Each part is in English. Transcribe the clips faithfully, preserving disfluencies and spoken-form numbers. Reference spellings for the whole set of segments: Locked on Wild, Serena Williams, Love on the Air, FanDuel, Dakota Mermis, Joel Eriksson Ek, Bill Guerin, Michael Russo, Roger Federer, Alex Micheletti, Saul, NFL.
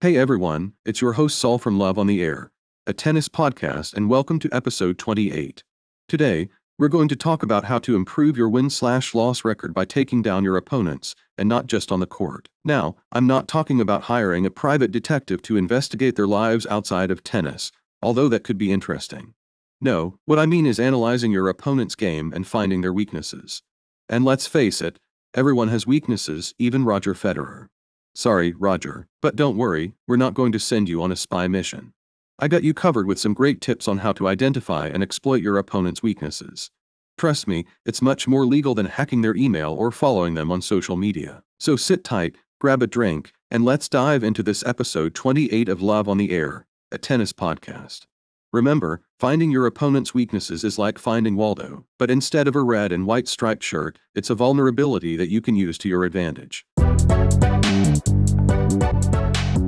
Hey everyone, it's your host Saul from Love on the Air, a tennis podcast, and welcome to episode twenty-eight. Today, we're going to talk about how to improve your win-slash-loss record by taking down your opponents, and not just on the court. Now, I'm not talking about hiring a private detective to investigate their lives outside of tennis, although that could be interesting. No, what I mean is analyzing your opponent's game and finding their weaknesses. And let's face it, everyone has weaknesses, even Roger Federer. Sorry, Roger, but don't worry, we're not going to send you on a spy mission. I got you covered with some great tips on how to identify and exploit your opponent's weaknesses. Trust me, it's much more legal than hacking their email or following them on social media. So sit tight, grab a drink, and let's dive into this episode twenty-eight of Love on the Air, a tennis podcast. Remember, finding your opponent's weaknesses is like finding Waldo, but instead of a red and white striped shirt, it's a vulnerability that you can use to your advantage.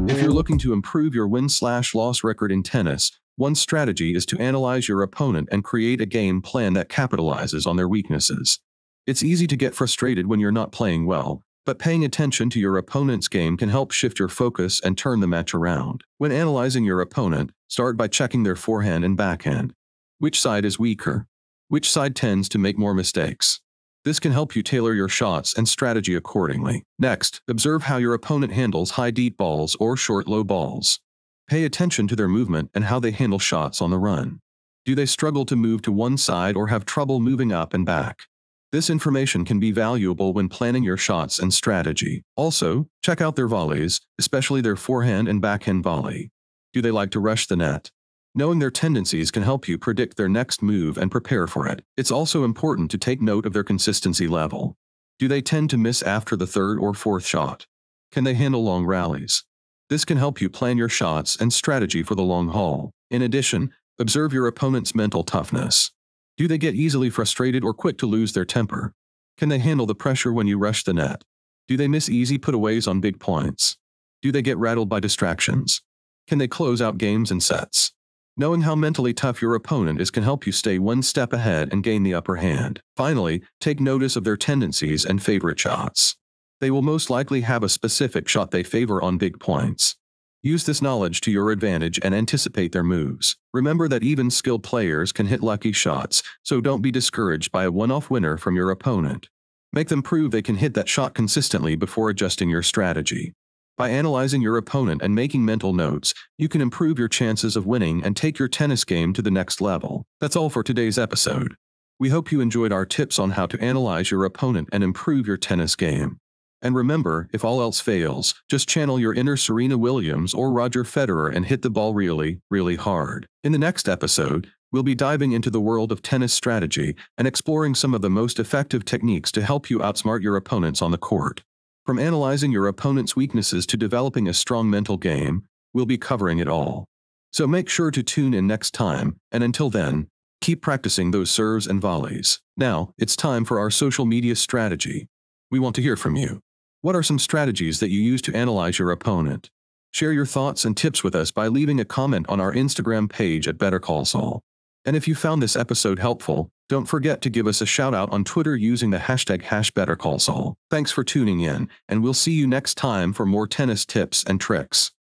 If you're looking to improve your win-slash-loss record in tennis, one strategy is to analyze your opponent and create a game plan that capitalizes on their weaknesses. It's easy to get frustrated when you're not playing well, but paying attention to your opponent's game can help shift your focus and turn the match around. When analyzing your opponent, start by checking their forehand and backhand. Which side is weaker? Which side tends to make more mistakes? This can help you tailor your shots and strategy accordingly. Next, observe how your opponent handles high deep balls or short low balls. Pay attention to their movement and how they handle shots on the run. Do they struggle to move to one side or have trouble moving up and back? This information can be valuable when planning your shots and strategy. Also, check out their volleys, especially their forehand and backhand volley. Do they like to rush the net? Knowing their tendencies can help you predict their next move and prepare for it. It's also important to take note of their consistency level. Do they tend to miss after the third or fourth shot? Can they handle long rallies? This can help you plan your shots and strategy for the long haul. In addition, observe your opponent's mental toughness. Do they get easily frustrated or quick to lose their temper? Can they handle the pressure when you rush the net? Do they miss easy putaways on big points? Do they get rattled by distractions? Can they close out games and sets? Knowing how mentally tough your opponent is can help you stay one step ahead and gain the upper hand. Finally, take notice of their tendencies and favorite shots. They will most likely have a specific shot they favor on big points. Use this knowledge to your advantage and anticipate their moves. Remember that even skilled players can hit lucky shots, so don't be discouraged by a one-off winner from your opponent. Make them prove they can hit that shot consistently before adjusting your strategy. By analyzing your opponent and making mental notes, you can improve your chances of winning and take your tennis game to the next level. That's all for today's episode. We hope you enjoyed our tips on how to analyze your opponent and improve your tennis game. And remember, if all else fails, just channel your inner Serena Williams or Roger Federer and hit the ball really, really hard. In the next episode, we'll be diving into the world of tennis strategy and exploring some of the most effective techniques to help you outsmart your opponents on the court. From analyzing your opponent's weaknesses to developing a strong mental game, we'll be covering it all. So make sure to tune in next time, and until then, keep practicing those serves and volleys. Now, it's time for our social media strategy. We want to hear from you. What are some strategies that you use to analyze your opponent? Share your thoughts and tips with us by leaving a comment on our Instagram page at Better Call Saul. And if you found this episode helpful, don't forget to give us a shout out on Twitter using the hashtag hash Better Call Saul. Thanks for tuning in, and we'll see you next time for more tennis tips and tricks.